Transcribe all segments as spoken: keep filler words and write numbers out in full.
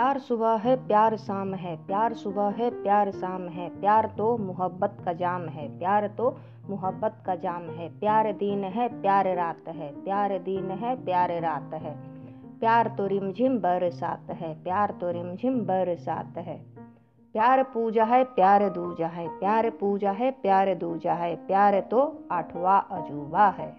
प्यार सुबह है प्यार शाम है, प्यार सुबह है प्यार शाम है, प्यार तो मोहब्बत का जाम है, प्यार तो मोहब्बत का जाम है। प्यार दिन है प्यार रात है, प्यार दिन है प्यार रात है, प्यार तो रिमझिम बरसात है, प्यार तो रिमझिम बरसात है। प्यार पूजा है प्यार दूजा है, प्यार पूजा है प्यार दूजा है, प्यार तो आठवां अजूबा है।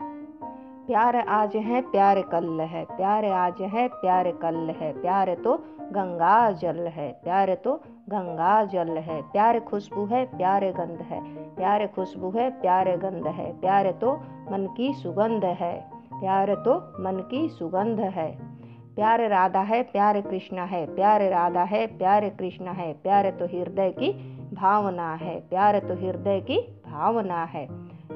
प्यार आज है प्यार कल है, प्यार आज है प्यार कल है, प्यार तो गंगा जल है, प्यार तो गंगा जल है। प्यार खुशबू है प्यार गंध है, प्यार खुशबू है प्यार गंध है, प्यार तो मन की सुगंध है, प्यार तो मन की सुगंध है। प्यार राधा है प्यार कृष्णा है, प्यार राधा है प्यार कृष्णा है, प्यार तो हृदय की भावना है, प्यार तो हृदय की भावना है।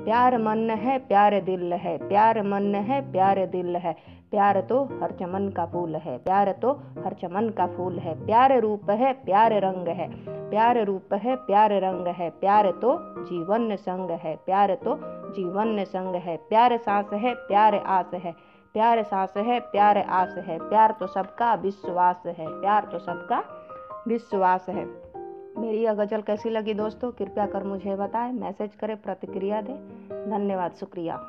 प्यार मन है प्यार दिल है, प्यार मन है प्यार दिल है, प्यार तो हर चमन का फूल है, प्यार तो हर चमन का फूल है। प्यार रूप है प्यार रंग है, प्यार रूप है प्यार रंग है, प्यार तो जीवन संग है, प्यार तो जीवन संग है। प्यार सांस है प्यार आस है, प्यार सांस है प्यार आस है, प्यार तो सबका विश्वास है, प्यार तो सबका विश्वास है। मेरी यह गज़ल कैसी लगी दोस्तों, कृपया कर मुझे बताएं, मैसेज करें, प्रतिक्रिया दें। धन्यवाद, शुक्रिया।